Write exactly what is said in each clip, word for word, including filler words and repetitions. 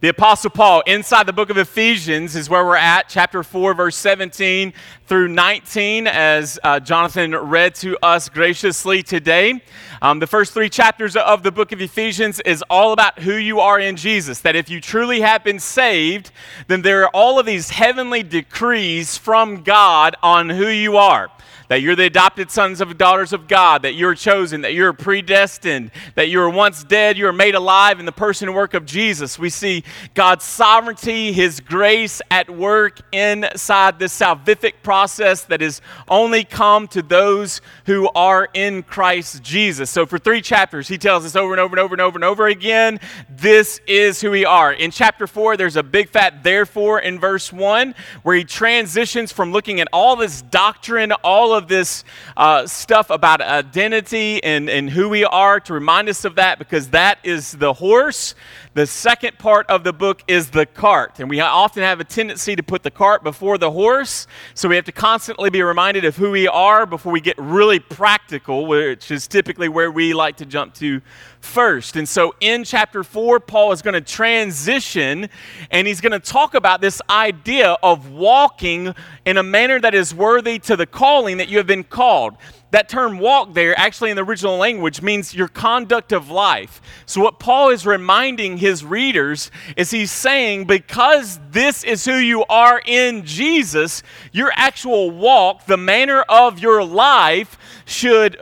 The Apostle Paul, inside the book of Ephesians is where we're at, chapter four, verse seventeen through nineteen, as uh, Jonathan read to us graciously today. Um, the first three chapters of the book of Ephesians is all about who you are in Jesus, that if you truly have been saved, then there are all of these heavenly decrees from God on who you are. That you're the adopted sons and daughters of God, that you're chosen, that you're predestined, that you were once dead, you were made alive in the person and work of Jesus. We see God's sovereignty, His grace at work inside this salvific process that has only come to those who are in Christ Jesus. So for three chapters, he tells us over and over and over and over and over again, this is who we are. In chapter four, there's a big fat therefore in verse one, where he transitions from looking at all this doctrine, all of Of this uh, stuff about identity and, and who we are, to remind us of that, because that is the horse. The second part of the book is the cart, and we often have a tendency to put the cart before the horse, so we have to constantly be reminded of who we are before we get really practical, which is typically where we like to jump to first. And so in chapter four, Paul is going to transition, and he's going to talk about this idea of walking in a manner that is worthy to the calling that you have been called. That term walk there, actually in the original language, means your conduct of life. So what Paul is reminding his readers is he's saying, because this is who you are in Jesus, your actual walk, the manner of your life, should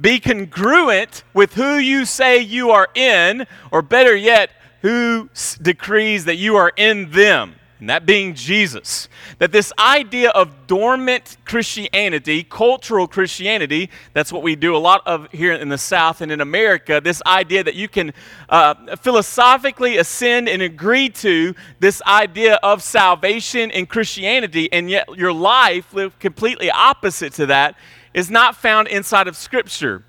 be congruent with who you say you are in, or better yet, who decrees that you are in them. And that being Jesus, that this idea of dormant Christianity, cultural Christianity, that's what we do a lot of here in the South and in America, this idea that you can uh, philosophically ascend and agree to this idea of salvation in Christianity, and yet your life lived completely opposite to that, is not found inside of Scripture.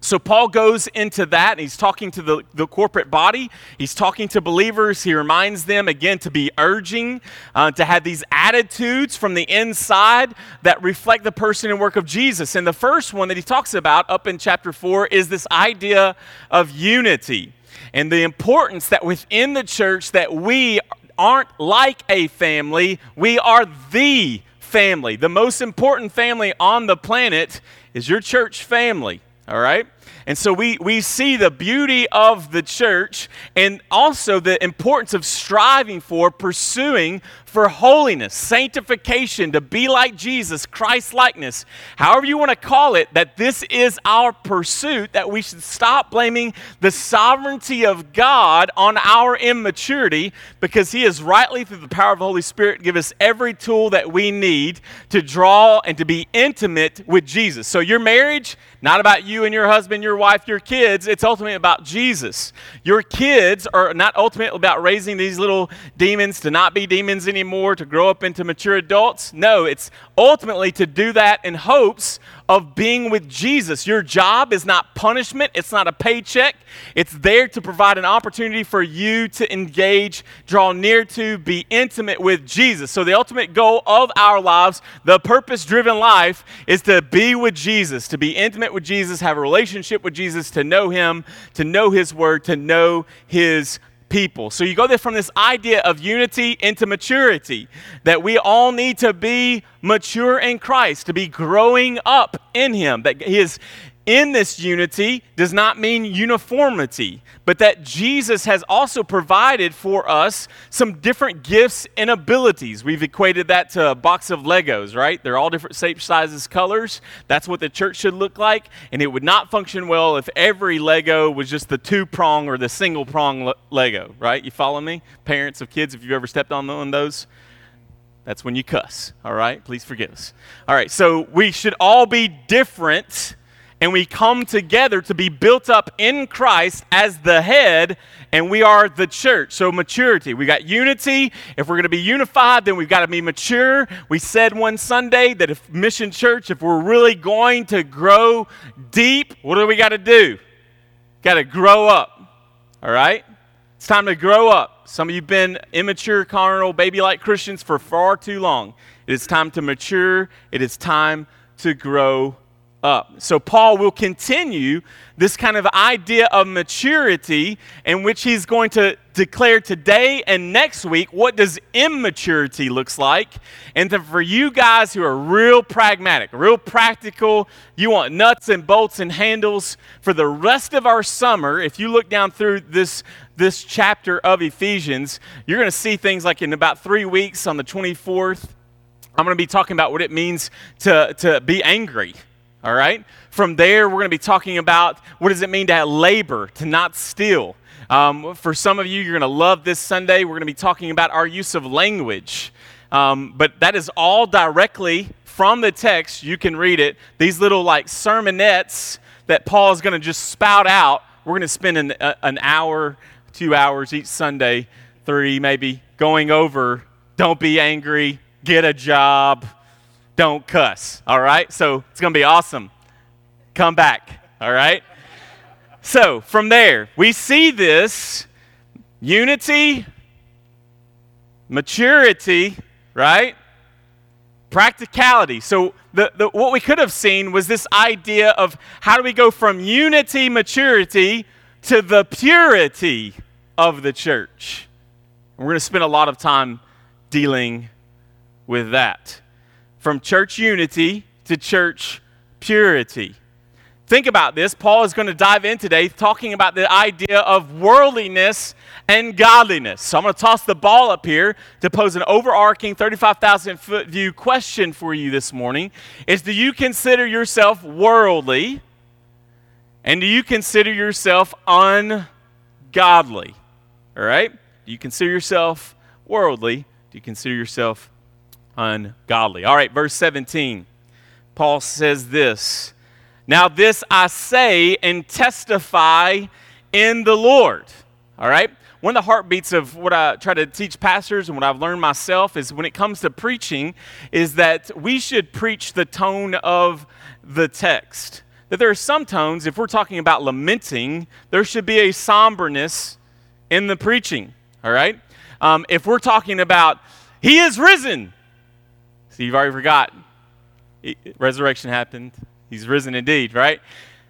So Paul goes into that, and he's talking to the, the corporate body. He's talking to believers. He reminds them, again, to be urging, uh, to have these attitudes from the inside that reflect the person and work of Jesus. And the first one that he talks about up in chapter four is this idea of unity and the importance that within the church that we aren't like a family. We are the family. The most important family on the planet is your church family. All right? And so we, we see the beauty of the church and also the importance of striving for, pursuing for holiness, sanctification, to be like Jesus, Christ-likeness, however you want to call it, that this is our pursuit, that we should stop blaming the sovereignty of God on our immaturity, because He has rightly, through the power of the Holy Spirit, give us every tool that we need to draw and to be intimate with Jesus. So your marriage, not about you and your husband. husband, your wife, your kids, it's ultimately about Jesus. Your kids are not ultimately about raising these little demons to not be demons anymore, to grow up into mature adults. No, it's ultimately to do that in hopes of being with Jesus. Your job is not punishment. It's not a paycheck. It's there to provide an opportunity for you to engage, draw near to, be intimate with Jesus. So the ultimate goal of our lives, the purpose-driven life, is to be with Jesus, to be intimate with Jesus, have a relationship Relationship with Jesus, to know Him, to know His Word, to know His people. So you go there from this idea of unity into maturity, that we all need to be mature in Christ, to be growing up in Him, that He is in this unity does not mean uniformity, but that Jesus has also provided for us some different gifts and abilities. We've equated that to a box of Legos, right? They're all different shapes, sizes, colors. That's what the church should look like, and it would not function well if every Lego was just the two-prong or the single-prong le- Lego, right? You follow me? Parents of kids, if you've ever stepped on one of those, that's when you cuss, all right? Please forgive us. All right, so we should all be different, and we come together to be built up in Christ as the head, and we are the church. So maturity. We got unity. If we're going to be unified, then we've got to be mature. We said one Sunday that if Mission Church, if we're really going to grow deep, what do we got to do? Got to grow up. All right? It's time to grow up. Some of you have been immature, carnal, baby-like Christians for far too long. It is time to mature. It is time to grow up. So Paul will continue this kind of idea of maturity in which he's going to declare today and next week what does immaturity looks like. And to, for you guys who are real pragmatic, real practical, you want nuts and bolts and handles for the rest of our summer, if you look down through this this chapter of Ephesians, you're going to see things like in about three weeks on the twenty-fourth, I'm going to be talking about what it means to, to be angry. All right. From there, we're going to be talking about what does it mean to labor, to not steal. Um, for some of you, you're going to love this Sunday. We're going to be talking about our use of language. Um, but that is all directly from the text. You can read it. These little like sermonettes that Paul is going to just spout out. We're going to spend an, uh, an hour, two hours each Sunday, three maybe, going over. Don't be angry. Get a job. Don't cuss, all right? So it's going to be awesome. Come back, all right? So from there, we see this unity, maturity, right? Practicality. So the, the what we could have seen was this idea of how do we go from unity, maturity, to the purity of the church. And we're going to spend a lot of time dealing with that. From church unity to church purity. Think about this. Paul is going to dive in today talking about the idea of worldliness and godliness. So I'm going to toss the ball up here to pose an overarching thirty-five thousand foot view question for you this morning. Is do you consider yourself worldly and do you consider yourself ungodly? All right? Do you consider yourself worldly? Do you consider yourself ungodly? All right, verse seventeen. Paul says this. Now this I say and testify in the Lord. All right? One of the heartbeats of what I try to teach pastors and what I've learned myself is when it comes to preaching is that we should preach the tone of the text. That there are some tones, if we're talking about lamenting, there should be a somberness in the preaching. All right? Um, if we're talking about, he is risen. So you've already forgot. Resurrection happened. He's risen indeed, right?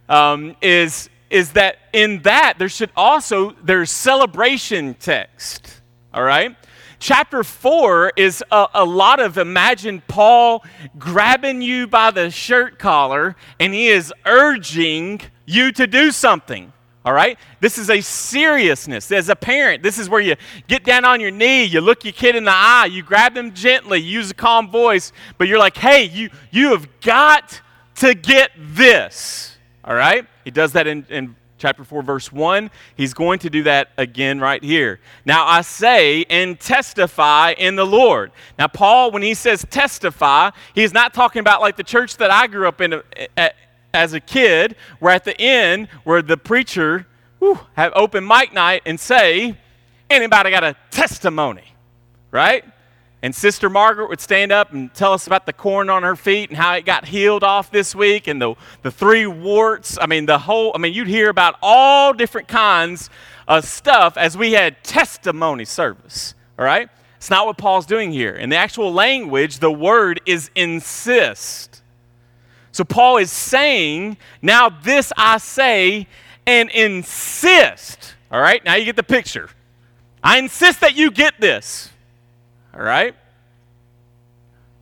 Um, is is that in that there should also, there's celebration text, all right? Chapter four is a, a lot of, imagine Paul grabbing you by the shirt collar and he is urging you to do something. All right? This is a seriousness. As a parent, this is where you get down on your knee, you look your kid in the eye, you grab them gently, you use a calm voice, but you're like, hey, you you have got to get this. All right? He does that in, in chapter four, verse one. He's going to do that again right here. Now I say and testify in the Lord. Now Paul, when he says testify, he's not talking about like the church that I grew up in at, as a kid, we're at the end where the preacher whew, have open mic night and say, anybody got a testimony, right? And Sister Margaret would stand up and tell us about the corn on her feet and how it got healed off this week and the, the three warts. I mean, the whole, I mean, you'd hear about all different kinds of stuff as we had testimony service, all right? It's not what Paul's doing here. In the actual language, the word is insist. So Paul is saying, now this I say and insist. All right, now you get the picture. I insist that you get this. All right?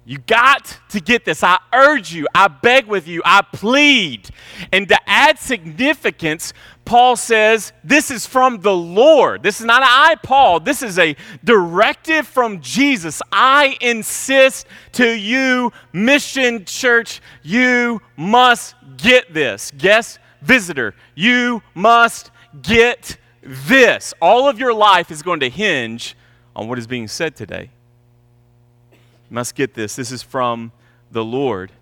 You got to get this. I urge you. I beg with you. I plead. And to add significance, Paul says, this is from the Lord. This is not an I, Paul. This is a directive from Jesus. I insist to you, Mission Church, you must get this. Guest visitor, you must get this. All of your life is going to hinge on what is being said today. Must get this. This is from the Lord.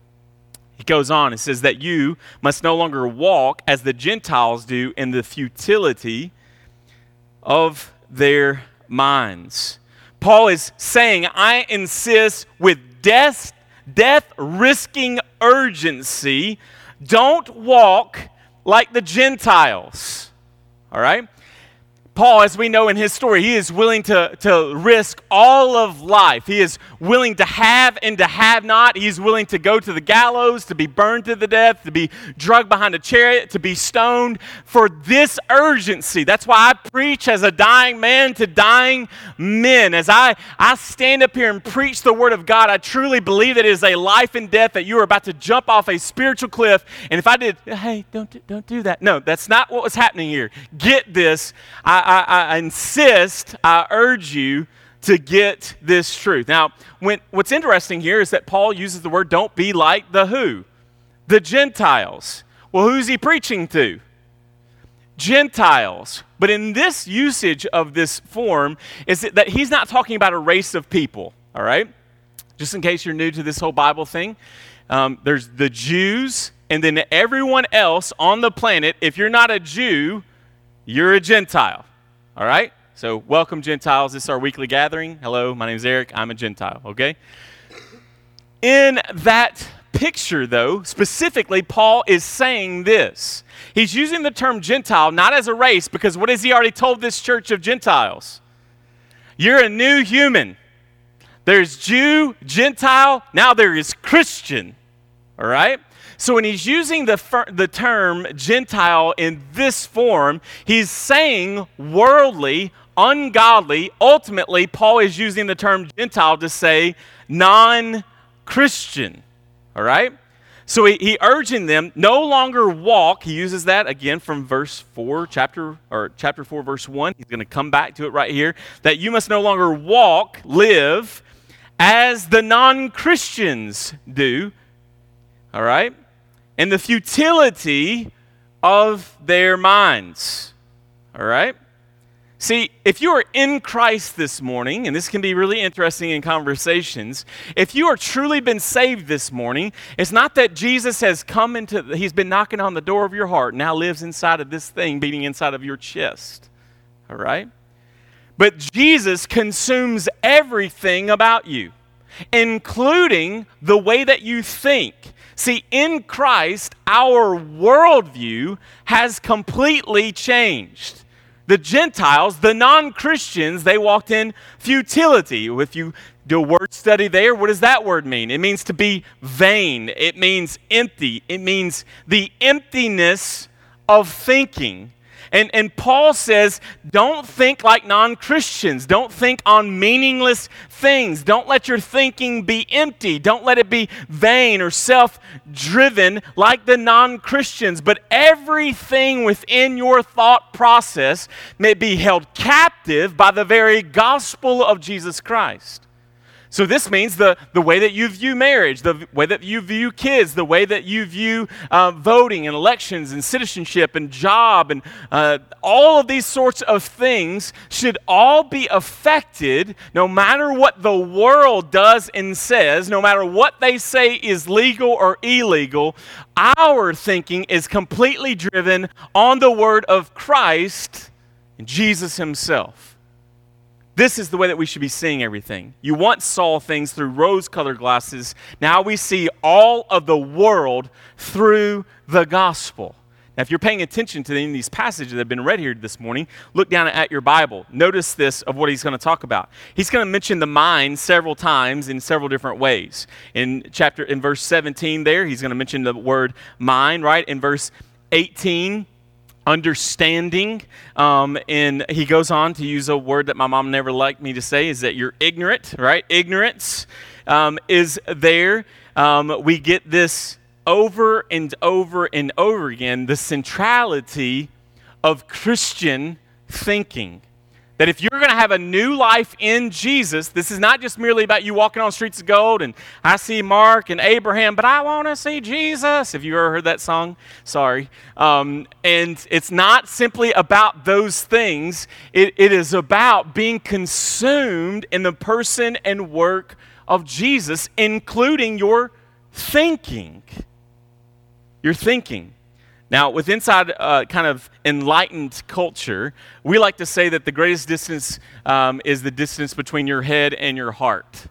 He goes on and says that you must no longer walk as the Gentiles do in the futility of their minds. Paul is saying, I insist with death, death-risking urgency, don't walk like the Gentiles. All right? Paul, as we know in his story, he is willing to, to risk all of life. He is willing to have and to have not. He's willing to go to the gallows, to be burned to the death, to be dragged behind a chariot, to be stoned for this urgency. That's why I preach as a dying man to dying men. As I, I stand up here and preach the word of God, I truly believe that it is a life and death, that you are about to jump off a spiritual cliff. And if I did, hey, don't, don't do that. No, that's not what was happening here. Get this. I I, I, I insist, I urge you to get this truth. Now, when, what's interesting here is that Paul uses the word, don't be like the who? The Gentiles. Well, who's he preaching to? Gentiles. But in this usage of this form, is that he's not talking about a race of people, all right? Just in case you're new to this whole Bible thing, um, there's the Jews and then everyone else on the planet. If you're not a Jew, you're a Gentile. All right? So welcome, Gentiles. This is our weekly gathering. Hello, my name is Eric. I'm a Gentile, okay? In that picture, though, specifically, Paul is saying this. He's using the term Gentile not as a race, because what has he already told this church of Gentiles? You're a new human. There's Jew, Gentile, now there is Christian. All right? So when he's using the, fir- the term Gentile in this form, he's saying worldly, ungodly. Ultimately, Paul is using the term Gentile to say non-Christian, all right? So he, he urging them, no longer walk. He uses that again from verse four, chapter or chapter four, verse one. He's going to come back to it right here, that you must no longer walk, live, as the non-Christians do, all right? And the futility of their minds, all right? See, if you are in Christ this morning, and this can be really interesting in conversations, if you are truly been saved this morning, it's not that Jesus has come into, he's been knocking on the door of your heart, now lives inside of this thing, beating inside of your chest, all right? But Jesus consumes everything about you, including the way that you think. See, in Christ, our worldview has completely changed. The Gentiles, the non-Christians, they walked in futility. If you do a word study there, what does that word mean? It means to be vain. It means empty. It means the emptiness of thinking. And, and Paul says, don't think like non-Christians. Don't think on meaningless things. Don't let your thinking be empty. Don't let it be vain or self-driven like the non-Christians. But everything within your thought process may be held captive by the very gospel of Jesus Christ. So this means the, the way that you view marriage, the way that you view kids, the way that you view uh, voting and elections and citizenship and job and uh, all of these sorts of things should all be affected no matter what the world does and says, no matter what they say is legal or illegal. Our thinking is completely driven on the word of Christ and Jesus himself. This is the way that we should be seeing everything. You once saw things through rose-colored glasses. Now we see all of the world through the gospel. Now, if you're paying attention to any of these passages that have been read here this morning, look down at your Bible. Notice this of what he's going to talk about. He's going to mention the mind several times in several different ways. In chapter, in verse seventeen there, he's going to mention the word mind, right? In verse eighteen, understanding, um, and he goes on to use a word that my mom never liked me to say, is that you're ignorant, right? Ignorance um, is there. Um, we get this over and over and over again, the centrality of Christian thinking. That if you're going to have a new life in Jesus, this is not just merely about you walking on streets of gold and I see Mark and Abraham, but I want to see Jesus. Have you ever heard that song? Sorry. Um, and it's not simply about those things. It, it is about being consumed in the person and work of Jesus, including your thinking. Your thinking. Now, with inside uh, kind of enlightened culture, we like to say that the greatest distance um, is the distance between your head and your heart.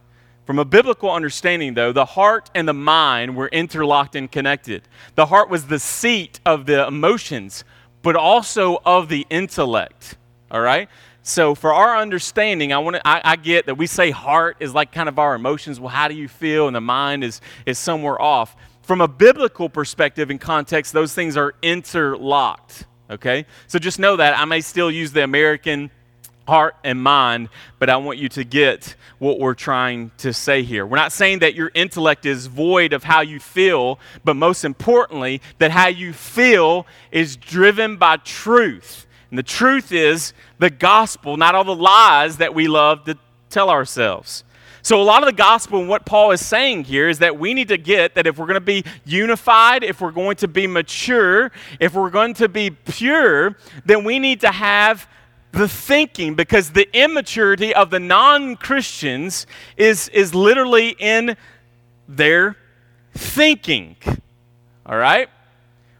From a biblical understanding, though, the heart and the mind were interlocked and connected. The heart was the seat of the emotions, but also of the intellect. all right? So for our understanding, I want to, I, I get that we say heart is like kind of our emotions. Well, how do you feel? And the mind is is somewhere off. From a biblical perspective and context, those things are interlocked, okay? So just know that. I may still use the American heart and mind, but I want you to get what we're trying to say here. We're not saying that your intellect is void of how you feel, but most importantly, that how you feel is driven by truth. And the truth is the gospel, not all the lies that we love to tell ourselves. So a lot of the gospel and what Paul is saying here is that we need to get that if we're going to be unified, if we're going to be mature, if we're going to be pure, then we need to have the thinking, because the immaturity of the non-Christians is, is literally in their thinking, all right?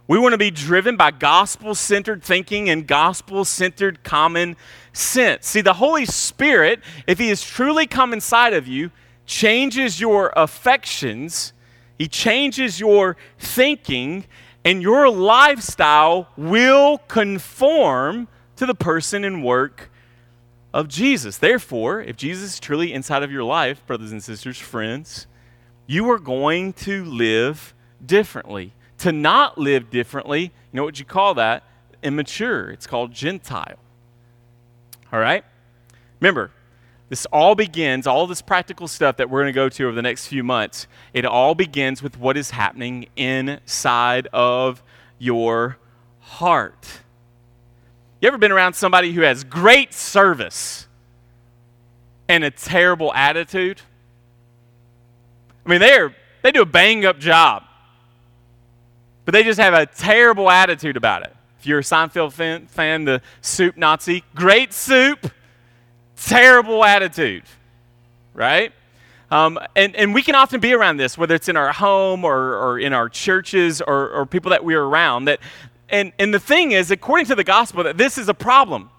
We want to be driven by gospel-centered thinking and gospel-centered common sense. See, the Holy Spirit, if he has truly come inside of you, changes your affections, he changes your thinking, and your lifestyle will conform to the person and work of Jesus. Therefore, if Jesus is truly inside of your life, brothers and sisters, friends, you are going to live differently. To not live differently, you know what you call that? Immature. It's called Gentile. All right? Remember, this all begins, all this practical stuff that we're going to go to over the next few months, it all begins with what is happening inside of your heart. You ever been around somebody who has great service and a terrible attitude? I mean, they're they do a bang-up job. But they just have a terrible attitude about it. If you're a Seinfeld fan, fan, the soup Nazi, great soup, terrible attitude, right? Um, and, and we can often be around this, whether it's in our home or, or in our churches or, or people that we're around. That, and, and the thing is, according to the gospel, that this is a problem.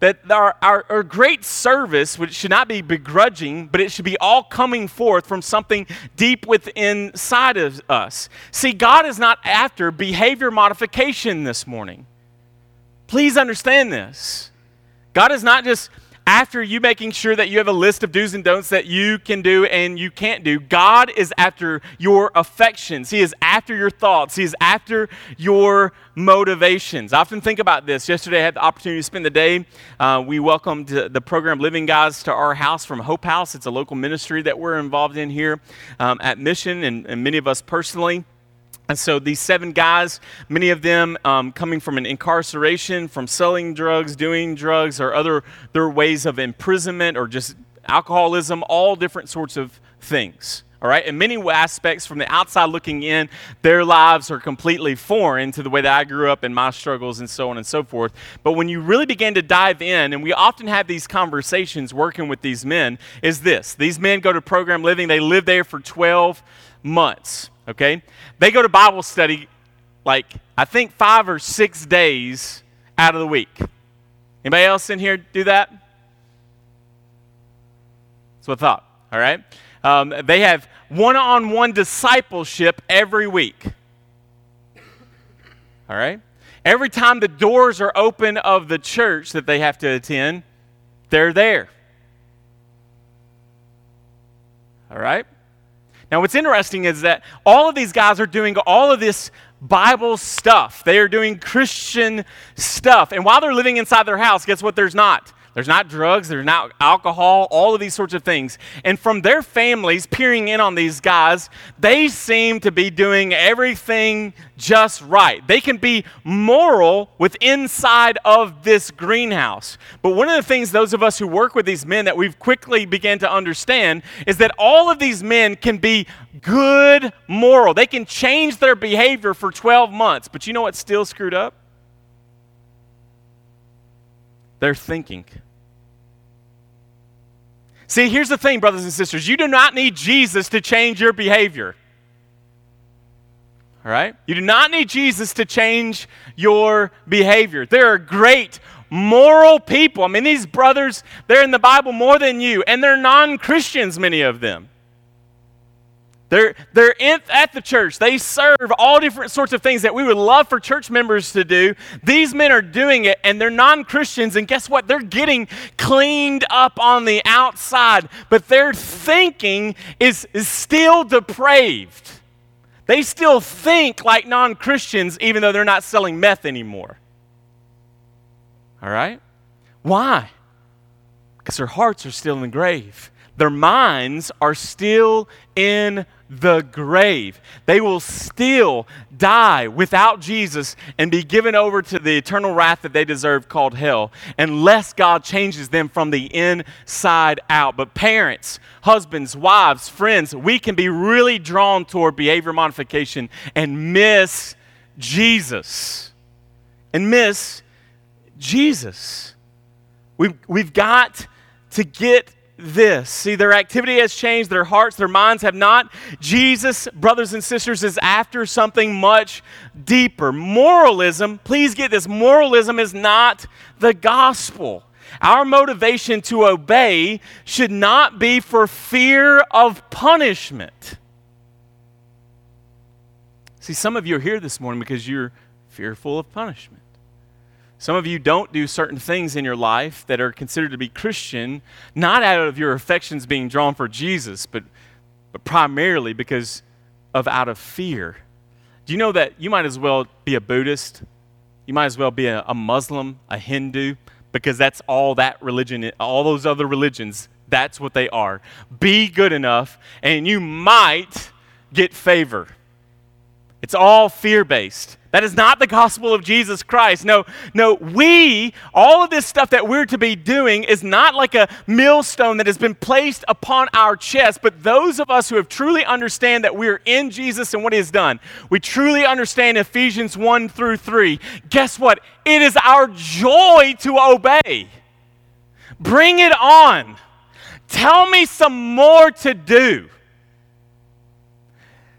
That our, our, our great service, which should not be begrudging, but it should be all coming forth from something deep within inside of us. See, God is not after behavior modification this morning. Please understand this. God is not just after you making sure that you have a list of do's and don'ts that you can do and you can't do. God is after your affections. He is after your thoughts. He is after your motivations. I often think about this. Yesterday, I had the opportunity to spend the day. Uh, we welcomed the program Living Guys to our house from Hope House. It's a local ministry that we're involved in here um, at Mission and, and many of us personally. And so these seven guys, many of them um, coming from an incarceration, from selling drugs, doing drugs, or other their ways of imprisonment or just alcoholism, all different sorts of things. All right, in many aspects, from the outside looking in, their lives are completely foreign to the way that I grew up and my struggles and so on and so forth. But when you really begin to dive in, and we often have these conversations working with these men, is this. These men go to Program Living. They live there for twelve months, okay? They go to Bible study, like, I think five or six days out of the week. Anybody else in here do that? That's what I thought, all right? Um, they have one-on-one discipleship every week, all right? Every time the doors are open of the church that they have to attend, they're there, all right? Now, what's interesting is that all of these guys are doing all of this Bible stuff. They are doing Christian stuff, and while they're living inside their house, guess what there's not? There's not drugs, there's not alcohol, all of these sorts of things. And from their families peering in on these guys, they seem to be doing everything just right. They can be moral with inside of this greenhouse. But one of the things those of us who work with these men that we've quickly began to understand is that all of these men can be good moral. They can change their behavior for twelve months. But you know what's still screwed up? They're thinking. See, here's the thing, brothers and sisters. You do not need Jesus to change your behavior. All right? You do not need Jesus to change your behavior. There are great moral people. I mean, these brothers, they're in the Bible more than you, and they're non-Christians, many of them. They're, they're in, at the church. They serve all different sorts of things that we would love for church members to do. These men are doing it, and they're non-Christians, and guess what? They're getting cleaned up on the outside, but their thinking is, is still depraved. They still think like non-Christians, even though they're not selling meth anymore. All right? Why? Because their hearts are still in the grave. Their minds are still in the grave. They will still die without Jesus and be given over to the eternal wrath that they deserve called hell, unless God changes them from the inside out. But parents, husbands, wives, friends, we can be really drawn toward behavior modification and miss Jesus. And miss Jesus. We've, we've got to get this. See, their activity has changed, their hearts, their minds have not. Jesus, brothers and sisters, is after something much deeper. Moralism, please get this, moralism is not the gospel. Our motivation to obey should not be for fear of punishment. See, some of you are here this morning because you're fearful of punishment. Some of you don't do certain things in your life that are considered to be Christian, not out of your affections being drawn for Jesus, but, but primarily because of out of fear. Do you know that you might as well be a Buddhist? You might as well be a, a Muslim, a Hindu, because that's all that religion, all those other religions, that's what they are. Be good enough, and you might get favor. It's all fear-based. That is not the gospel of Jesus Christ. No, no, we, all of this stuff that we're to be doing is not like a millstone that has been placed upon our chest, but those of us who have truly understand that we're in Jesus and what he has done, we truly understand Ephesians one through three. Guess what? It is our joy to obey. Bring it on. Tell me some more to do.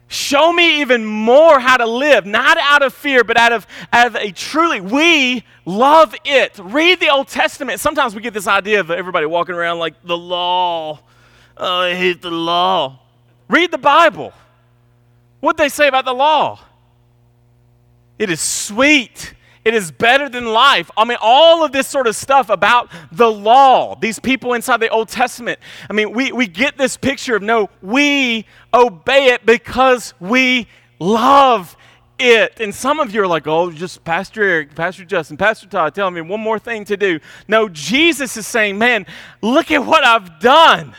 Show me even more how to live, not out of fear, but out of, out of a truly, we love it. Read the Old Testament. Sometimes we get this idea of everybody walking around like the law. Oh, I hate the law. Read the Bible. What'd they say about the law? It is sweet. It is better than life. I mean, all of this sort of stuff about the law, these people inside the Old Testament. I mean, we, we get this picture of, no, we obey it because we love it. And some of you are like, oh, just Pastor Eric, Pastor Justin, Pastor Todd telling me one more thing to do. No, Jesus is saying, man, look at what I've done.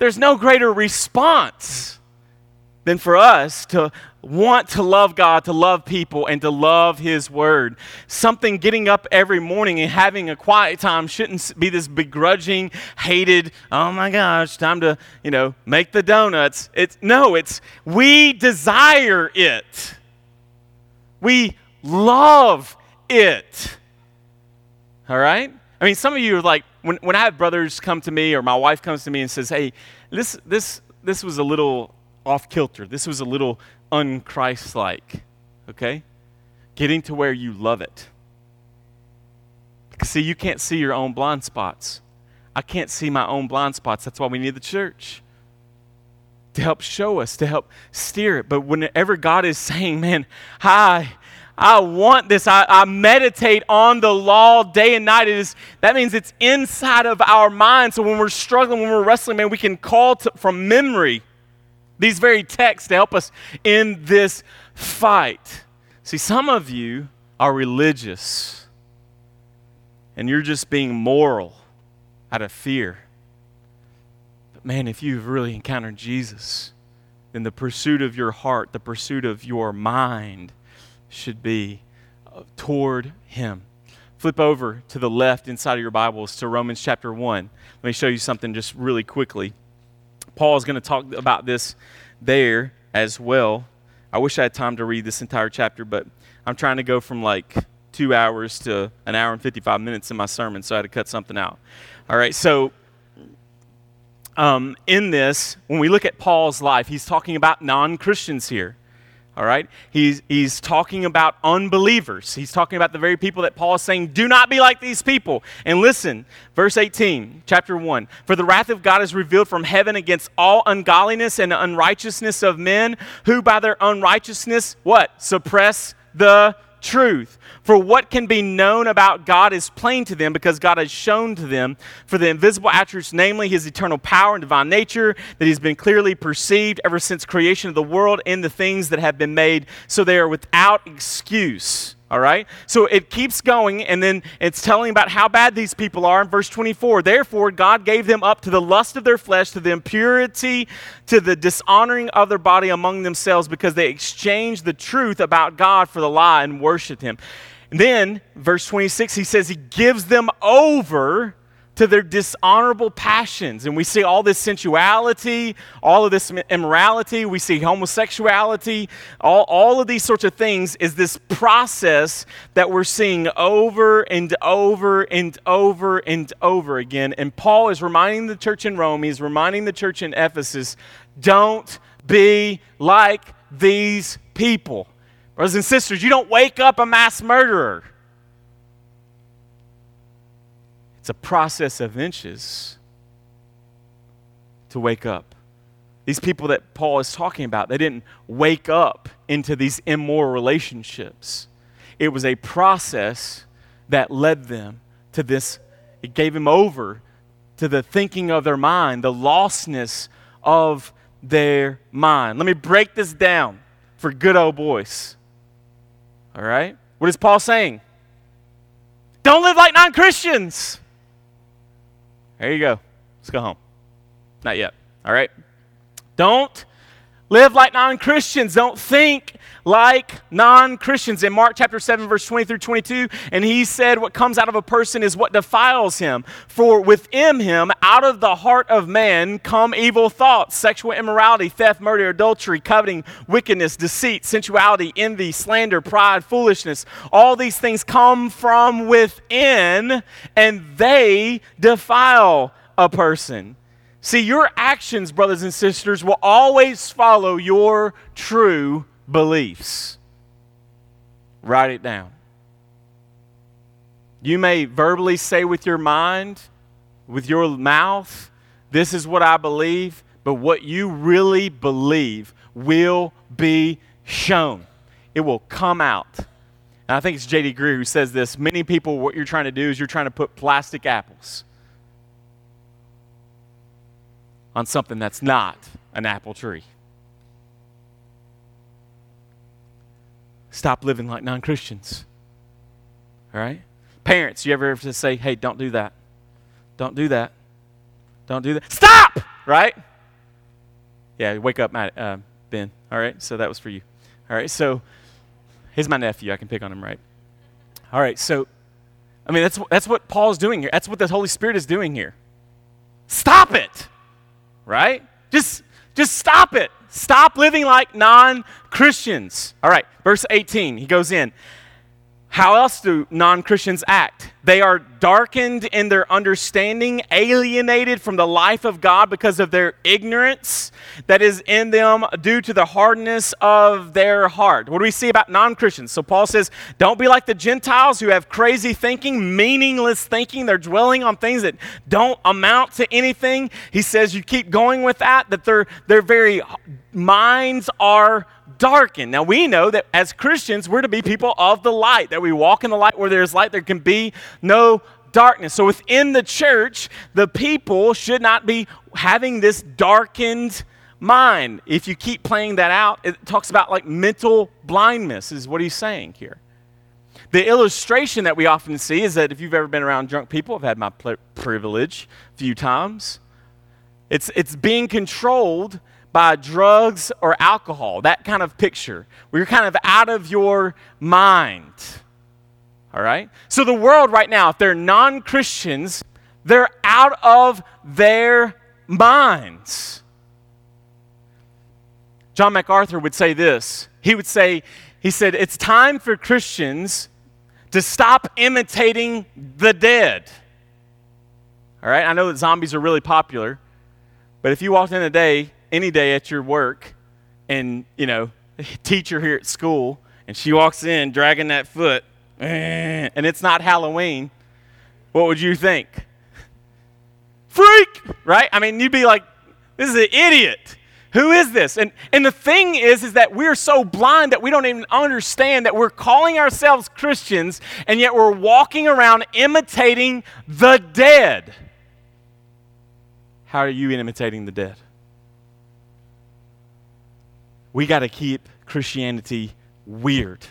There's no greater response than for us to want to love God, to love people, and to love his word. Something getting up every morning and having a quiet time shouldn't be this begrudging, hated, oh my gosh, time to, you know, make the donuts. It's no, it's we desire it. We love it. All right? I mean, some of you are like, when, when I have brothers come to me or my wife comes to me and says, hey, this this this was a little off kilter. This was a little un-Christ-like, okay? Getting to where you love it. Because see, you can't see your own blind spots. I can't see my own blind spots. That's why we need the church to help show us, to help steer it. But whenever God is saying, man, hi, I want this. I, I meditate on the law day and night. It is, that means it's inside of our mind. So when we're struggling, when we're wrestling, man, we can call to, from memory these very texts to help us in this fight. See, some of you are religious, and you're just being moral out of fear. But man, if you've really encountered Jesus, then the pursuit of your heart, the pursuit of your mind should be toward him. Flip over to the left inside of your Bibles to Romans chapter one. Let me show you something just really quickly. Paul is going to talk about this there as well. I wish I had time to read this entire chapter, but I'm trying to go from like two hours to an hour and fifty-five minutes in my sermon, so I had to cut something out. All right, so um, in this, when we look at Paul's life, he's talking about non-Christians here. all right? He's, he's talking about unbelievers. He's talking about the very people that Paul is saying, do not be like these people. And listen, verse eighteen, chapter one. For the wrath of God is revealed from heaven against all ungodliness and unrighteousness of men who by their unrighteousness, what? Suppress the truth. For what can be known about God is plain to them because God has shown to them. For the invisible attributes, namely his eternal power and divine nature, that he's been clearly perceived ever since creation of the world in the things that have been made, so they are without excuse. All right? So it keeps going, and then it's telling about how bad these people are in verse twenty-four. Therefore, God gave them up to the lust of their flesh, to the impurity, to the dishonoring of their body among themselves, because they exchanged the truth about God for the lie and worshiped him. And then, verse twenty-six, he says he gives them over to their dishonorable passions. And we see all this sensuality, all of this immorality, we see homosexuality, all, all of these sorts of things is this process that we're seeing over and over and over and over again. And Paul is reminding the church in Rome, he's reminding the church in Ephesus, don't be like these people. Brothers and sisters, you don't wake up a mass murderer. It's a process of inches to wake up. These people that Paul is talking about, they didn't wake up into these immoral relationships. It was a process that led them to this. It gave them over to the thinking of their mind, the lostness of their mind. Let me break this down for good old boys. All right? What is Paul saying? Don't live like non-Christians. There you go. Let's go home. Not yet. All right? Don't live like non-Christians. Don't think like non-Christians. In Mark chapter seven, verse twenty through twenty-two, and he said, what comes out of a person is what defiles him. For within him, out of the heart of man, come evil thoughts, sexual immorality, theft, murder, adultery, coveting, wickedness, deceit, sensuality, envy, slander, pride, foolishness. All these things come from within, and they defile a person. See, your actions, brothers and sisters, will always follow your true beliefs. Write it down. You may verbally say with your mind, with your mouth, this is what I believe, but what you really believe will be shown. It will come out. And I think it's J D. Greer who says this. Many people, what you're trying to do is you're trying to put plastic apples on something that's not an apple tree. Stop living like non-Christians. All right? Parents, you ever have to say, hey, don't do that. Don't do that. Don't do that. Stop! Right? Yeah, wake up, Matt, uh, Ben. All right? So that was for you. All right? So he's my nephew. I can pick on him, right? All right. So, I mean, that's, that's what Paul's doing here. That's what the Holy Spirit is doing here. Stop it! Right? Just just stop it. Stop living like non-Christians. All right, verse eighteen, he goes in. How else do non-Christians act? They are darkened in their understanding, alienated from the life of God because of their ignorance that is in them due to the hardness of their heart. What do we see about non-Christians? So Paul says, don't be like the Gentiles who have crazy thinking, meaningless thinking. They're dwelling on things that don't amount to anything. He says you keep going with that, that their, their very minds are darkened. Now we know that as Christians, we're to be people of the light, that we walk in the light. Where there's light, there can be no darkness. So within the church, the people should not be having this darkened mind. If you keep playing that out, it talks about like mental blindness is what he's saying here. The illustration that we often see is that if you've ever been around drunk people, I've had my privilege a few times, it's it's being controlled by drugs or alcohol, that kind of picture, where you're kind of out of your mind, all right? So the world right now, if they're non-Christians, they're out of their minds. John MacArthur would say this. He would say, he said, it's time for Christians to stop imitating the dead, all right? I know that zombies are really popular, but if you walked in today, any day at your work, and, you know, teacher here at school, and she walks in dragging that foot, and it's not Halloween, what would you think? Freak, right? I mean, you'd be like, this is an idiot. Who is this? And and the thing is, is that we're so blind that we don't even understand that we're calling ourselves Christians, and yet we're walking around imitating the dead. How are you imitating the dead? We got to keep Christianity weird.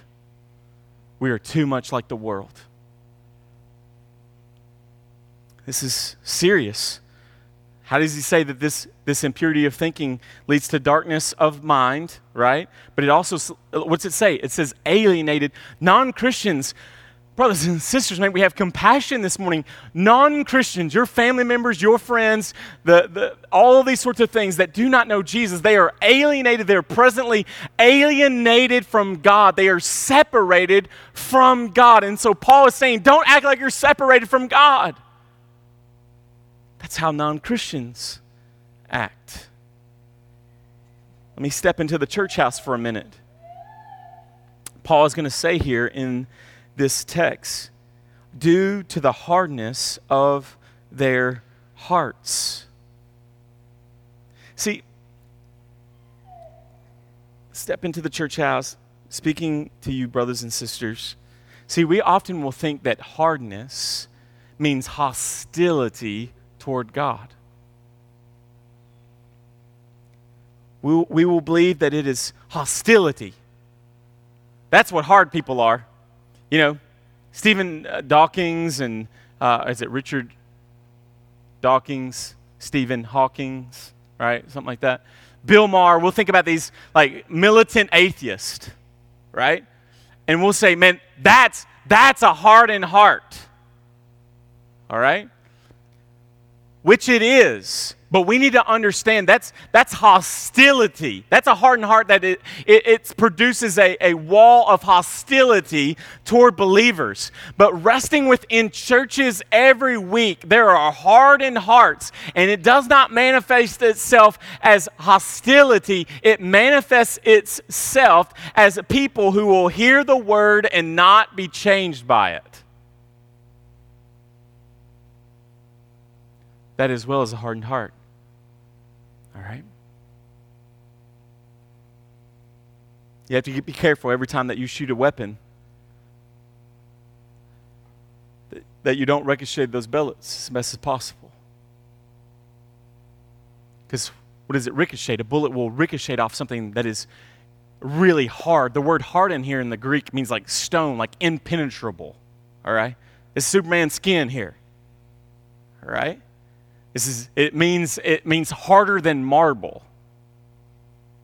We are too much like the world. This is serious. How does he say that this, this impurity of thinking leads to darkness of mind, right? But it also, what's it say? It says alienated. Non-Christians, brothers and sisters, man, we have compassion this morning. Non-Christians, your family members, your friends, the, the all of these sorts of things that do not know Jesus, they are alienated. They're presently alienated from God. They are separated from God. And so Paul is saying, don't act like you're separated from God. That's how non-Christians act. Let me step into the church house for a minute. Paul is going to say here in this text, due to the hardness of their hearts. See, step into the church house, speaking to you, brothers and sisters. See, we often will think that hardness means hostility toward God. We, we will believe that it is hostility. That's what hard people are. You know, Stephen Dawkins and, uh, is it Richard Dawkins, Stephen Hawking's, right? Something like that. Bill Maher, we'll think about these like militant atheists, right? And we'll say, man, that's, that's a hardened heart. All right? Which it is, but we need to understand that's that's hostility. That's a hardened heart that it, it, it produces a, a wall of hostility toward believers. But resting within churches every week, there are hardened hearts, and it does not manifest itself as hostility. It manifests itself as people who will hear the word and not be changed by it. That as well as a hardened heart. All right? You have to be careful every time that you shoot a weapon that you don't ricochet those bullets as best as possible. Because what does it ricochet? A bullet will ricochet off something that is really hard. The word hard in here in the Greek means like stone, like impenetrable. All right? It's Superman's skin here. All right? This is, it means it means harder than marble.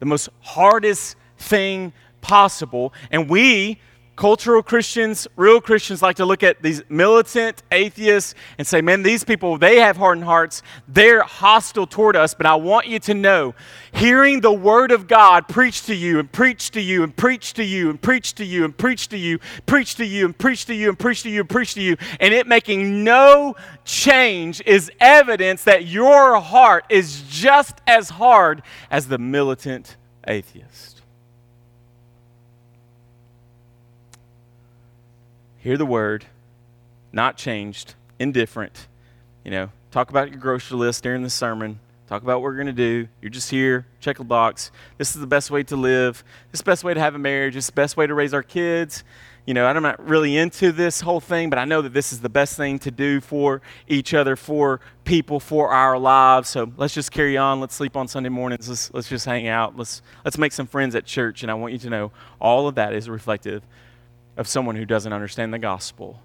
The most hardest thing possible. And we, cultural Christians, real Christians, like to look at these militant atheists and say, man, these people, they have hardened hearts. They're hostile toward us. But I want you to know, hearing the word of God preached to you and preached to you and preached to you and preached to you and preached to you, preached to you and preached to you and preached to you and preached to you, and it making no change is evidence that your heart is just as hard as the militant atheist. Hear the word, not changed, indifferent. You know, talk about your grocery list during the sermon. Talk about what we're going to do. You're just here, check the box. This is the best way to live. This is the best way to have a marriage. This is the best way to raise our kids. You know, I'm not really into this whole thing, but I know that this is the best thing to do for each other, for people, for our lives. So let's just carry on. Let's sleep on Sunday mornings. Let's let's just hang out. Let's let's make some friends at church. And I want you to know all of that is reflective of someone who doesn't understand the gospel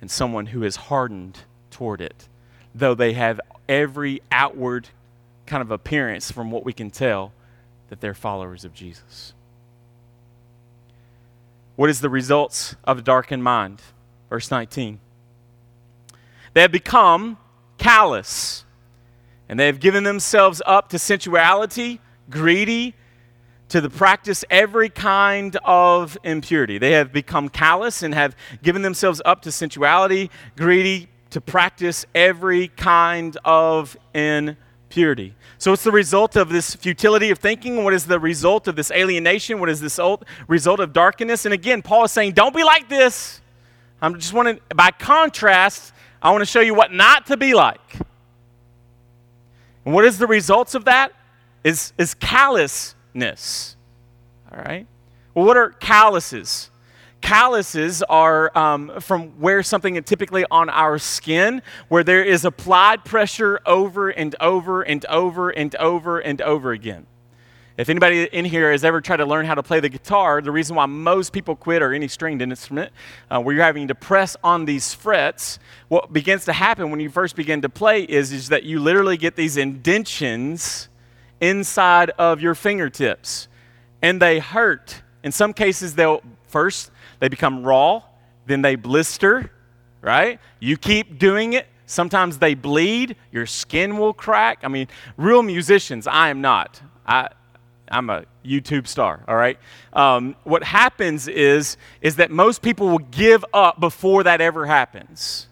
and someone who is hardened toward it, though they have every outward kind of appearance from what we can tell that they're followers of Jesus. What is the results of a darkened mind? Verse nineteen. They have become callous, and they have given themselves up to sensuality, greedy, to the practice every kind of impurity. They have become callous and have given themselves up to sensuality, greedy, to practice every kind of impurity. purity. So it's the result of this futility of thinking. What is the result of this alienation? What is this result of darkness? And again, Paul is saying, don't be like this. I just want to, by contrast, I want to show you what not to be like. And what is the results of that? Is, is callousness. All right? Well, what are calluses? Calluses are um, from where something typically on our skin, where there is applied pressure over and over and over and over and over again. If anybody in here has ever tried to learn how to play the guitar, the reason why most people quit or any stringed instrument, uh, where you're having to press on these frets, what begins to happen when you first begin to play is, is that you literally get these indentions inside of your fingertips, and they hurt. In some cases, they'll first, they become raw, then they blister, right? You keep doing it. Sometimes they bleed. Your skin will crack. I mean, real musicians, I am not. I... I'm a YouTube star, all right? Um, what happens is, is that most people will give up before that ever happens,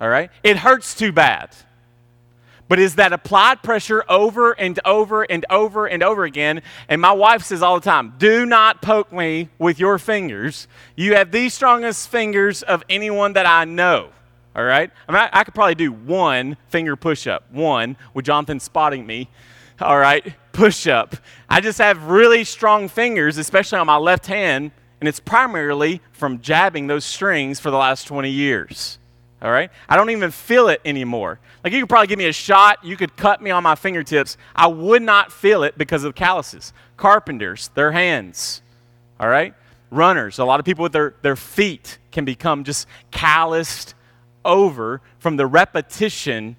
all right? It hurts too bad. But is that applied pressure over and over and over and over again? And my wife says all the time, do not poke me with your fingers. You have the strongest fingers of anyone that I know, all right? I mean, I, I could probably do one finger push-up, one, with Jonathan spotting me, all right? Push-up. I just have really strong fingers, especially on my left hand, and it's primarily from jabbing those strings for the last twenty years, all right? I don't even feel it anymore. Like, you could probably give me a shot. You could cut me on my fingertips. I would not feel it because of the calluses. Carpenters, their hands, all right? Runners, a lot of people with their, their feet can become just calloused over from the repetition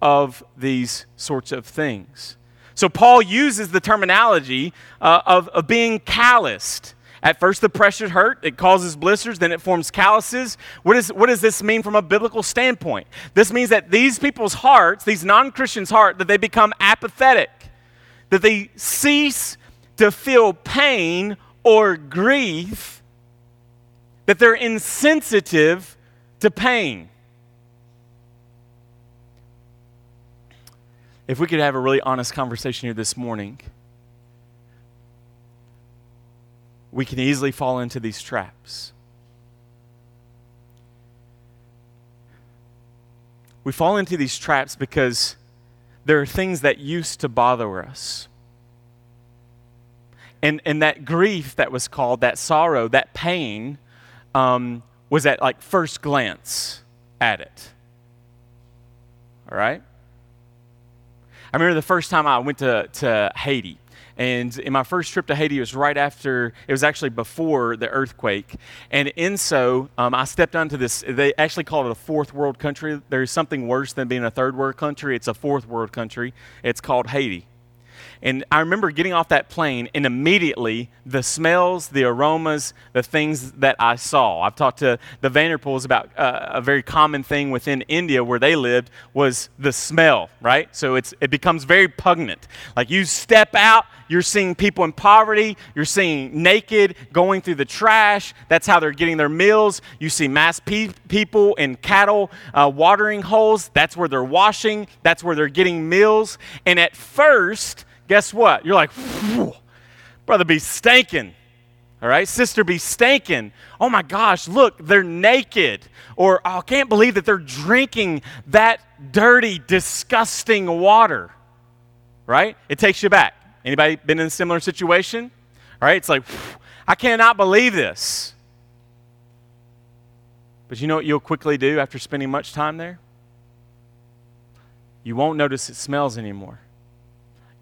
of these sorts of things. So Paul uses the terminology uh, of, of being calloused. At first, the pressure hurt. It causes blisters. Then it forms calluses. What, is, what does this mean from a biblical standpoint? This means that these people's hearts, these non-Christians' hearts, that they become apathetic, that they cease to feel pain or grief, that they're insensitive to pain. If we could have a really honest conversation here this morning, we can easily fall into these traps. We fall into these traps because there are things that used to bother us. And, and that grief that was called, that sorrow, that pain, um, was at like first glance at it. All right? I remember the first time I went to, to Haiti, and in my first trip to Haiti, it was right after, it was actually before the earthquake, and in so, um, I stepped onto this, they actually call it a fourth world country. There's something worse than being a third world country. It's a fourth world country. It's called Haiti. And I remember getting off that plane, and immediately the smells, the aromas, the things that I saw. I've talked to the Vanderpools about uh, a very common thing within India where they lived was the smell, right? So it's it becomes very pungent. Like, you step out, you're seeing people in poverty, you're seeing naked going through the trash. That's how they're getting their meals. You see mass pe- people and cattle uh, watering holes. That's where they're washing. That's where they're getting meals. And at first, guess what? You're like, brother be stankin', all right? Sister be stankin'. Oh my gosh, look, they're naked. Or, oh, I can't believe that they're drinking that dirty, disgusting water, right? It takes you back. Anybody been in a similar situation? All right, it's like, I cannot believe this. But you know what you'll quickly do after spending much time there? You won't notice it smells anymore.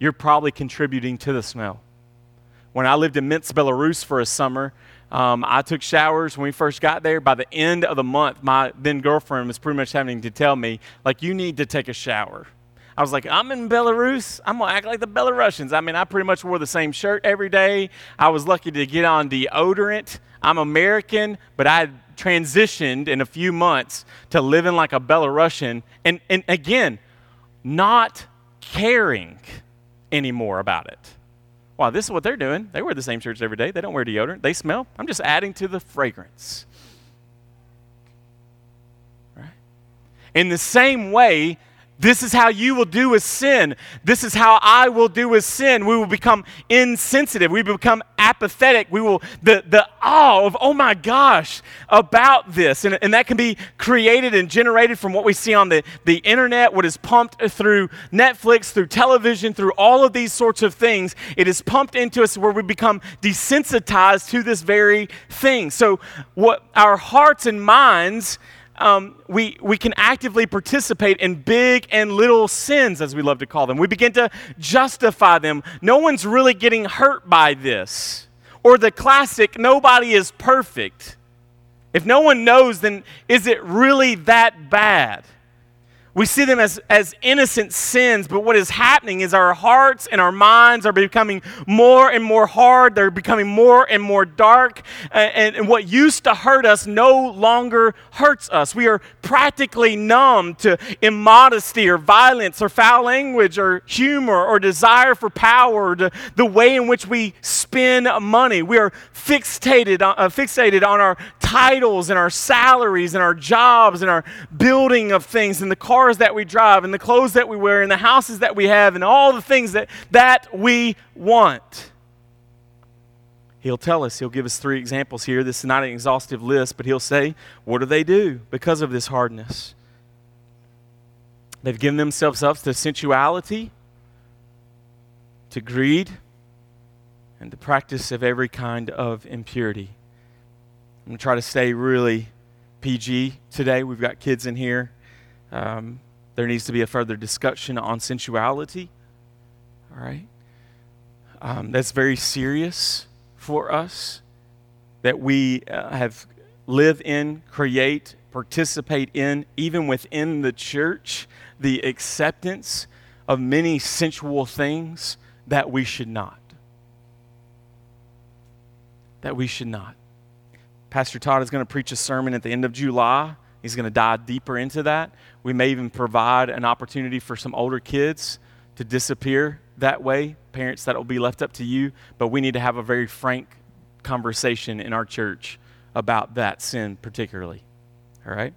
You're probably contributing to the smell. When I lived in Minsk, Belarus for a summer, um, I took showers when we first got there. By the end of the month, my then girlfriend was pretty much having to tell me, like, you need to take a shower. I was like, I'm in Belarus. I'm going to act like the Belarusians. I mean, I pretty much wore the same shirt every day. I was lucky to get on deodorant. I'm American, but I transitioned in a few months to living like a Belarusian. And, and again, not caring anymore about it. Wow, this is what they're doing. They wear the same shirts every day. They don't wear deodorant. They smell. I'm just adding to the fragrance. Right? In the same way, This is how you will do with sin. This is how I will do with sin. We will become insensitive. We become apathetic. We will, the, the awe of, oh my gosh, about this. And, and that can be created and generated from what we see on the, the internet, what is pumped through Netflix, through television, through all of these sorts of things. It is pumped into us where we become desensitized to this very thing. So what our hearts and minds Um, we we can actively participate in big and little sins, as we love to call them. We begin to justify them. No one's really getting hurt by this. Or the classic, nobody is perfect. If no one knows, then is it really that bad? We see them as, as innocent sins, but what is happening is our hearts and our minds are becoming more and more hard. They're becoming more and more dark. And, and what used to hurt us no longer hurts us. We are practically numb to immodesty or violence or foul language or humor or desire for power or to the way in which we spend money. We are fixated on, uh, fixated on our titles and our salaries and our jobs and our building of things and the car that we drive and the clothes that we wear and the houses that we have and all the things that, that we want. He'll tell us, he'll give us three examples here. This is not an exhaustive list, but he'll say, what do they do because of this hardness? They've given themselves up to sensuality, to greed, and the practice of every kind of impurity. I'm going to try to stay really P G today. We've got kids in here. Um, there needs to be a further discussion on sensuality, all right? Um, that's very serious for us, that we uh, have live in, create, participate in, even within the church, the acceptance of many sensual things that we should not. That we should not. Pastor Todd is going to preach a sermon at the end of July. He's going to dive deeper into that. We may even provide an opportunity for some older kids to disappear that way. Parents, that will be left up to you. But we need to have a very frank conversation in our church about that sin particularly. All right?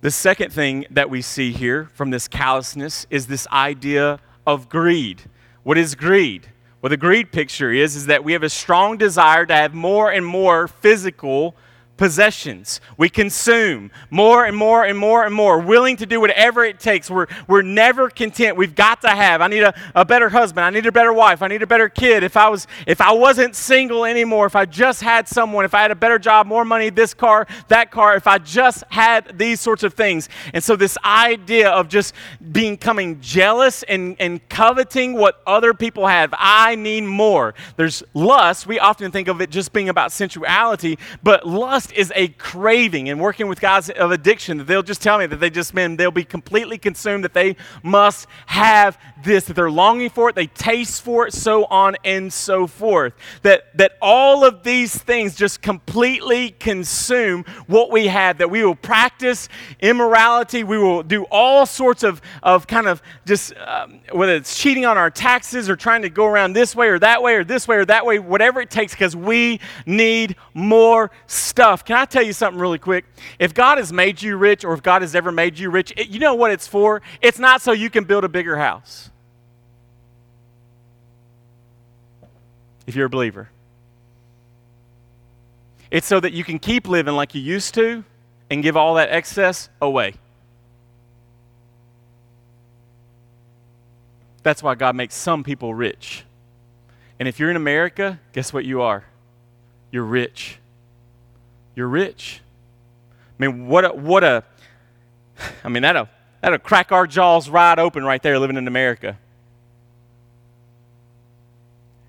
The second thing that we see here from this callousness is this idea of greed. What is greed? Well, the greed picture is, is that we have a strong desire to have more and more physical possessions. We consume more and more and more and more, willing to do whatever it takes. We're we're never content. We've got to have. I need a, a better husband. I need a better wife. I need a better kid. If I was if I wasn't single anymore, if I just had someone, if I had a better job, more money, this car, that car, if I just had these sorts of things. And so this idea of just becoming jealous and, and coveting what other people have. I need more. There's lust. We often think of it just being about sensuality, but lust is a craving, and working with guys of addiction, that they'll just tell me that they just, man, they'll be completely consumed, that they must have this, that they're longing for it, they taste for it, so on and so forth. That that all of these things just completely consume what we have, that we will practice immorality, we will do all sorts of, of kind of just, um, whether it's cheating on our taxes or trying to go around this way or that way or this way or that way, whatever it takes, because we need more stuff. Can I tell you something really quick? If God has made you rich, or if God has ever made you rich, it, you know what it's for? It's not so you can build a bigger house. If you're a believer. It's so that you can keep living like you used to and give all that excess away. That's why God makes some people rich. And if you're in America, guess what you are? You're rich. You're rich. I mean, what a, what a, I mean, that'll, that'll crack our jaws wide open right there, living in America.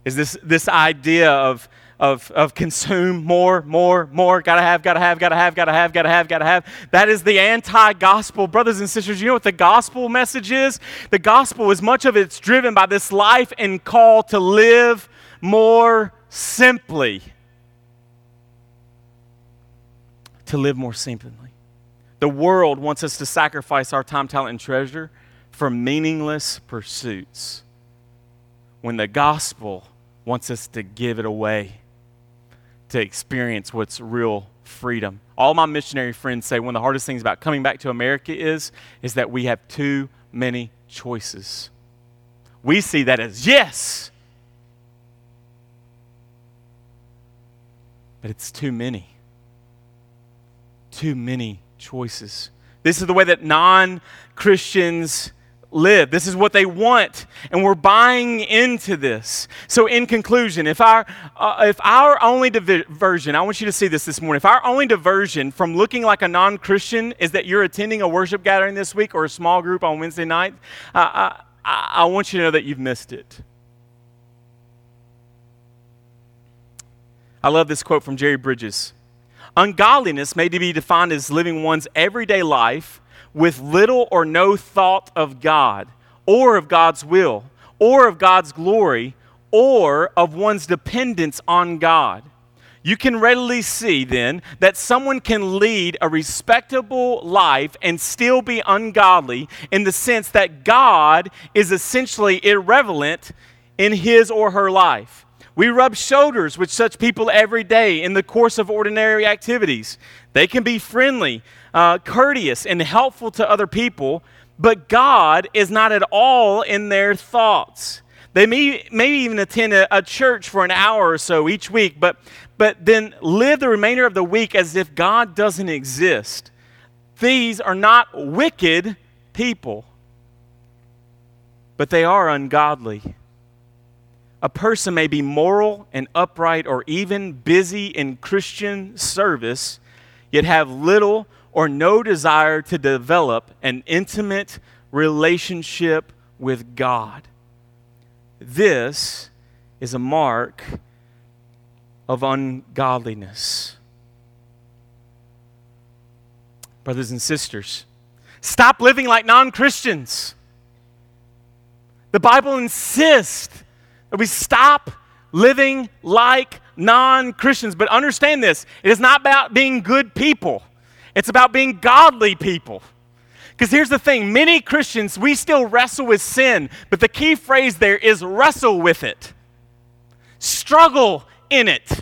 Is this, this idea of, of, of consume more, more, more, gotta have, gotta have, gotta have, gotta have, gotta have, gotta have. That is the anti-gospel. Brothers and sisters, you know what the gospel message is? The gospel is much of it's driven by this life and call to live more simply. To live more simply. The world wants us to sacrifice our time, talent, and treasure for meaningless pursuits, when the gospel wants us to give it away, to experience what's real freedom. All my missionary friends say one of the hardest things about coming back to America is, is that we have too many choices. We see that as yes, but it's too many. Too many choices. This is the way that non-Christians live. This is what they want, and we're buying into this. So in conclusion, if our uh, if our only diversion, I want you to see this this morning, if our only diversion from looking like a non-Christian is that you're attending a worship gathering this week or a small group on Wednesday night, uh, I, I want you to know that you've missed it. I love this quote from Jerry Bridges. Ungodliness may be defined as living one's everyday life with little or no thought of God, or of God's will, or of God's glory, or of one's dependence on God. You can readily see then that someone can lead a respectable life and still be ungodly in the sense that God is essentially irrelevant in his or her life. We rub shoulders with such people every day in the course of ordinary activities. They can be friendly, uh, courteous, and helpful to other people, but God is not at all in their thoughts. They may, may even attend a, a church for an hour or so each week, but, but then live the remainder of the week as if God doesn't exist. These are not wicked people, but they are ungodly. A person may be moral and upright or even busy in Christian service, yet have little or no desire to develop an intimate relationship with God. This is a mark of ungodliness. Brothers and sisters, stop living like non-Christians. The Bible insists we stop living like non-Christians. But understand this. It is not about being good people. It's about being godly people. Because here's the thing. Many Christians, we still wrestle with sin. But the key phrase there is wrestle with it. Struggle in it.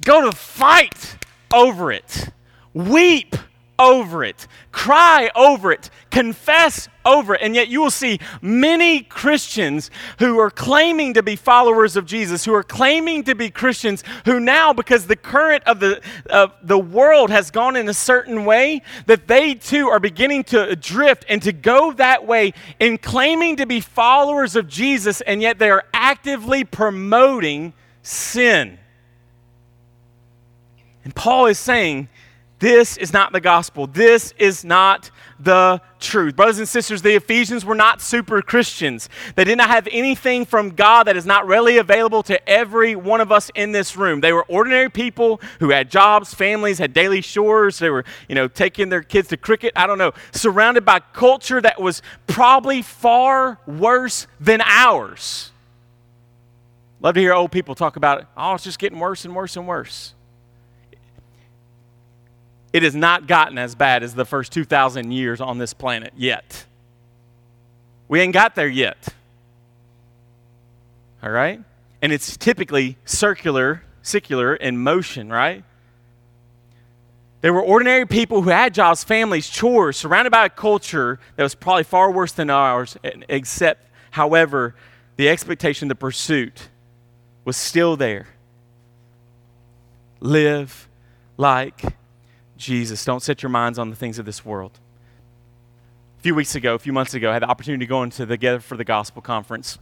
Go to fight over it. Weep over it. Cry over it. Confess over it. And yet you will see many Christians who are claiming to be followers of Jesus, who are claiming to be Christians, who now, because the current of the of the world has gone in a certain way, that they too are beginning to drift and to go that way in claiming to be followers of Jesus, and yet they are actively promoting sin. And Paul is saying, this is not the gospel. This is not the truth. Brothers and sisters, the Ephesians were not super Christians. They did not have anything from God that is not readily available to every one of us in this room. They were ordinary people who had jobs, families, had daily chores. They were, you know, taking their kids to cricket. I don't know. Surrounded by culture that was probably far worse than ours. Love to hear old people talk about it. Oh, it's just getting worse and worse and worse. It has not gotten as bad as the first two thousand years on this planet yet. We ain't got there yet. All right? And it's typically circular, secular in motion, right? There were ordinary people who had jobs, families, chores, surrounded by a culture that was probably far worse than ours, except, however, the expectation, the pursuit was still there. Live like Jesus. Don't set your minds on the things of this world. A few weeks ago, a few months ago, I had the opportunity to go into the Gather for the Gospel conference.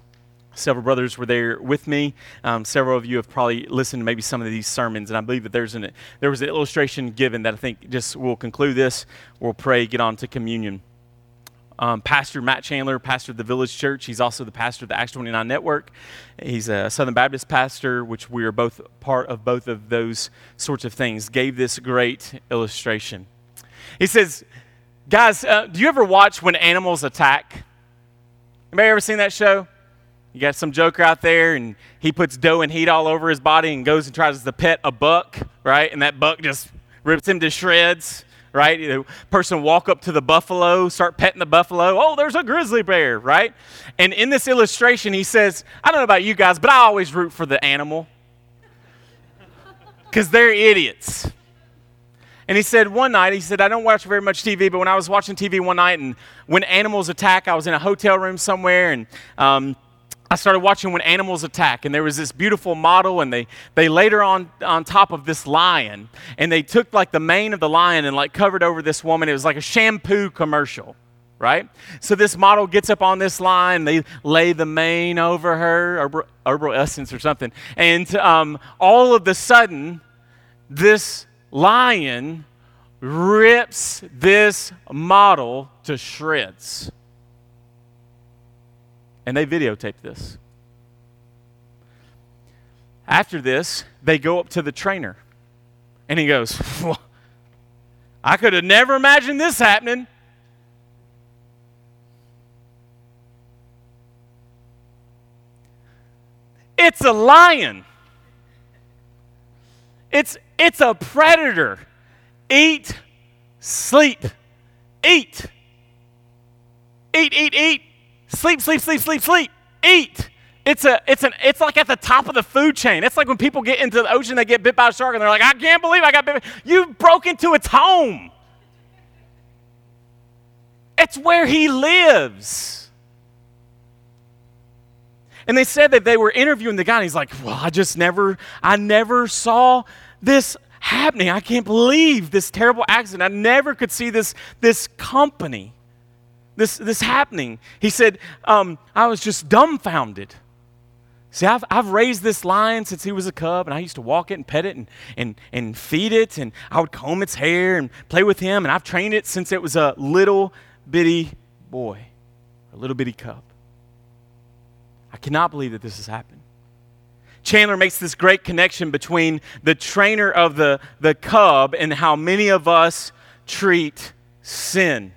Several brothers were there with me. Um, several of you have probably listened to maybe some of these sermons, and I believe that there's an, there was an illustration given that I think just will conclude this. We'll pray, get on to communion. Um, Pastor Matt Chandler, pastor of the Village Church. He's also the pastor of the Acts twenty-nine Network. He's a Southern Baptist pastor, which we are both part of both of those sorts of things, gave this great illustration. He says, guys, uh, do you ever watch When Animals Attack? Anybody ever seen that show? You got some joker out there, and he puts dough and heat all over his body and goes and tries to pet a buck, right? And that buck just rips him to shreds. Right? The person walk up to the buffalo, start petting the buffalo. Oh, there's a grizzly bear, right? And in this illustration, he says, I don't know about you guys, but I always root for the animal because they're idiots. And he said one night, he said, I don't watch very much T V, but when I was watching T V one night and when animals attack, I was in a hotel room somewhere, and um, I started watching When Animals Attack, and there was this beautiful model, and they, they laid her on, on top of this lion, and they took like the mane of the lion and like covered over this woman. It was like a shampoo commercial, right? So this model gets up on this lion, they lay the mane over her, herbal, herbal essence or something, and um, all of a sudden, this lion rips this model to shreds. And they videotaped this. After this, they go up to the trainer. And he goes, well, I could have never imagined this happening. It's a lion. It's it's a predator. Eat, sleep, eat. Eat, eat, eat. Sleep, sleep, sleep, sleep, sleep. Eat. It's a, it's an, it's like at the top of the food chain. It's like when people get into the ocean, they get bit by a shark, and they're like, I can't believe I got bit. You broke into its home. It's where he lives. And they said that they were interviewing the guy, and he's like, well, I just never, I never saw this happening. I can't believe this terrible accident. I never could see this, this company. This this happening. He said, um, I was just dumbfounded. See, I've I've raised this lion since he was a cub, and I used to walk it and pet it and and and feed it, and I would comb its hair and play with him, and I've trained it since it was a little bitty boy, a little bitty cub. I cannot believe that this has happened. Chandler makes this great connection between the trainer of the, the cub and how many of us treat sin.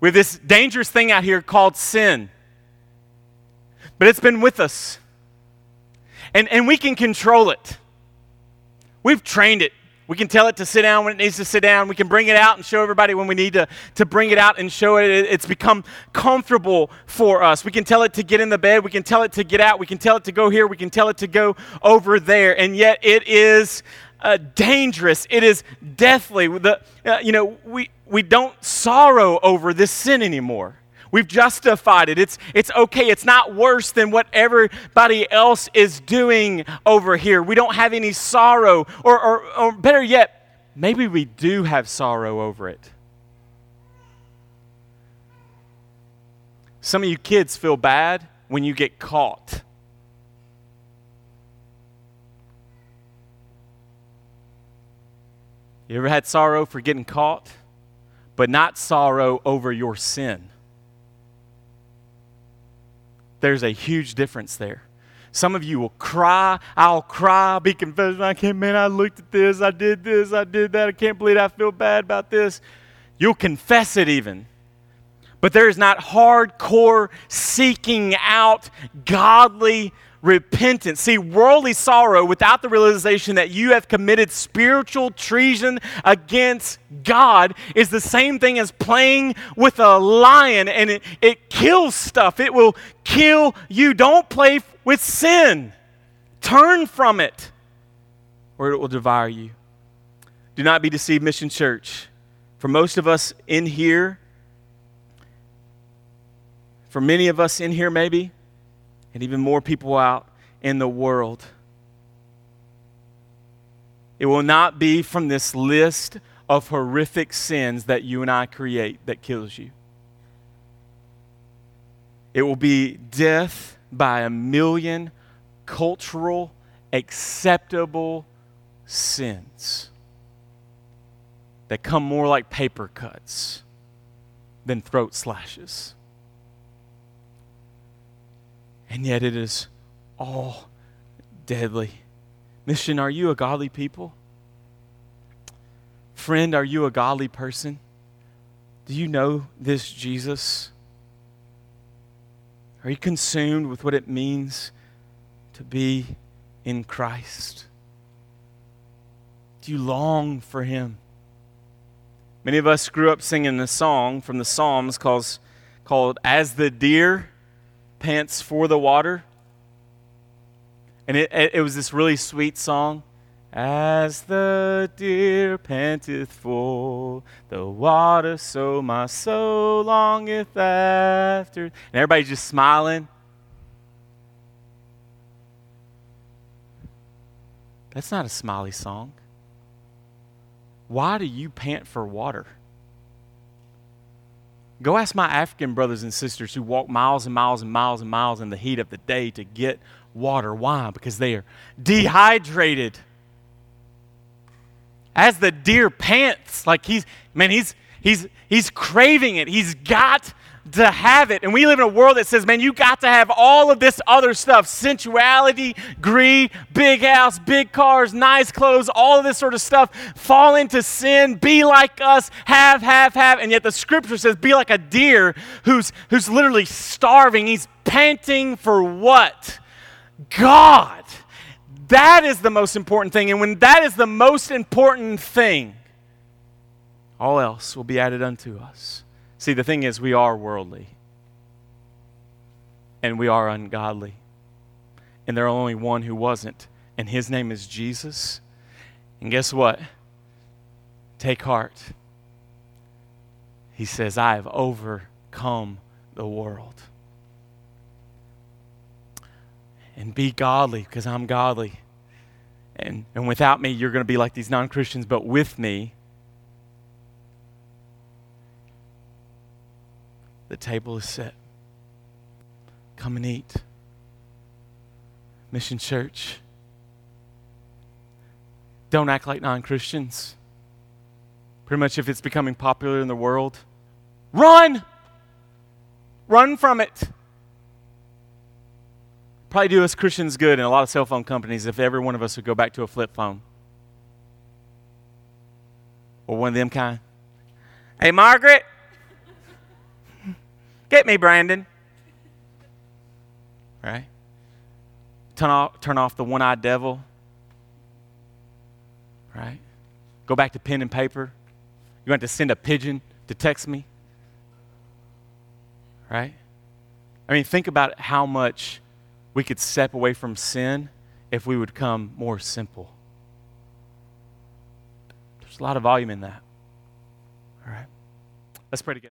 We have this dangerous thing out here called sin. But it's been with us. And, and we can control it. We've trained it. We can tell it to sit down when it needs to sit down. We can bring it out and show everybody when we need to, to bring it out and show it. It's become comfortable for us. We can tell it to get in the bed. We can tell it to get out. We can tell it to go here. We can tell it to go over there. And yet it is Uh, dangerous. It is deathly. The, uh, you know, we we don't sorrow over this sin anymore. We've justified it. It's it's okay. It's not worse than what everybody else is doing over here. We don't have any sorrow, or or, or better yet, maybe we do have sorrow over it. Some of you kids feel bad when you get caught. You ever had sorrow for getting caught, but not sorrow over your sin? There's a huge difference there. Some of you will cry. I'll cry, be confessed. I can't, man, I looked at this. I did this. I did that. I can't believe I feel bad about this. You'll confess it even. But there is not hardcore seeking out godly repentance. See, worldly sorrow without the realization that you have committed spiritual treason against God is the same thing as playing with a lion, and it, it kills stuff. It will kill you. Don't play with sin. Turn from it, or it will devour you. Do not be deceived, Mission Church. For most of us in here, for many of us in here maybe, and even more people out in the world, it will not be from this list of horrific sins that you and I create that kills you. It will be death by a million cultural acceptable sins that come more like paper cuts than throat slashes. And yet it is all deadly. Mission, are you a godly people? Friend, are you a godly person? Do you know this Jesus? Are you consumed with what it means to be in Christ? Do you long for Him? Many of us grew up singing a song from the Psalms called, called As the Deer Pants for the Water. And it, it was this really sweet song. As the deer panteth for the water, so my soul longeth after. And everybody's just smiling. That's not a smiley song. Why do you pant for water? Go ask my African brothers and sisters who walk miles and miles and miles and miles in the heat of the day to get water. Why? Because they are dehydrated. As the deer pants, like he's, man, he's he's he's craving it. He's got to have it. And we live in a world that says, man, you got to have all of this other stuff. Sensuality, greed, big house, big cars, nice clothes, all of this sort of stuff. Fall into sin, be like us, have, have, have. And yet the scripture says, be like a deer who's who's literally starving. He's panting for what? God. That is the most important thing. And when that is the most important thing, all else will be added unto us. See, the thing is, we are worldly. And we are ungodly. And there are only one who wasn't. And his name is Jesus. And guess what? Take heart. He says, I have overcome the world. And be godly, because I'm godly. And, and without me, you're going to be like these non-Christians, but with me, the table is set. Come and eat. Mission Church. Don't act like non-Christians. Pretty much if it's becoming popular in the world, run! Run from it. Probably do us Christians good and a lot of cell phone companies if every one of us would go back to a flip phone. Or one of them kind. Hey, Margaret. Get me, Brandon. Right? Turn off, turn off the one-eyed devil. Right? Go back to pen and paper. You're going to have to send a pigeon to text me. Right? I mean, think about how much we could step away from sin if we would come more simple. There's a lot of volume in that. All right. Let's pray together.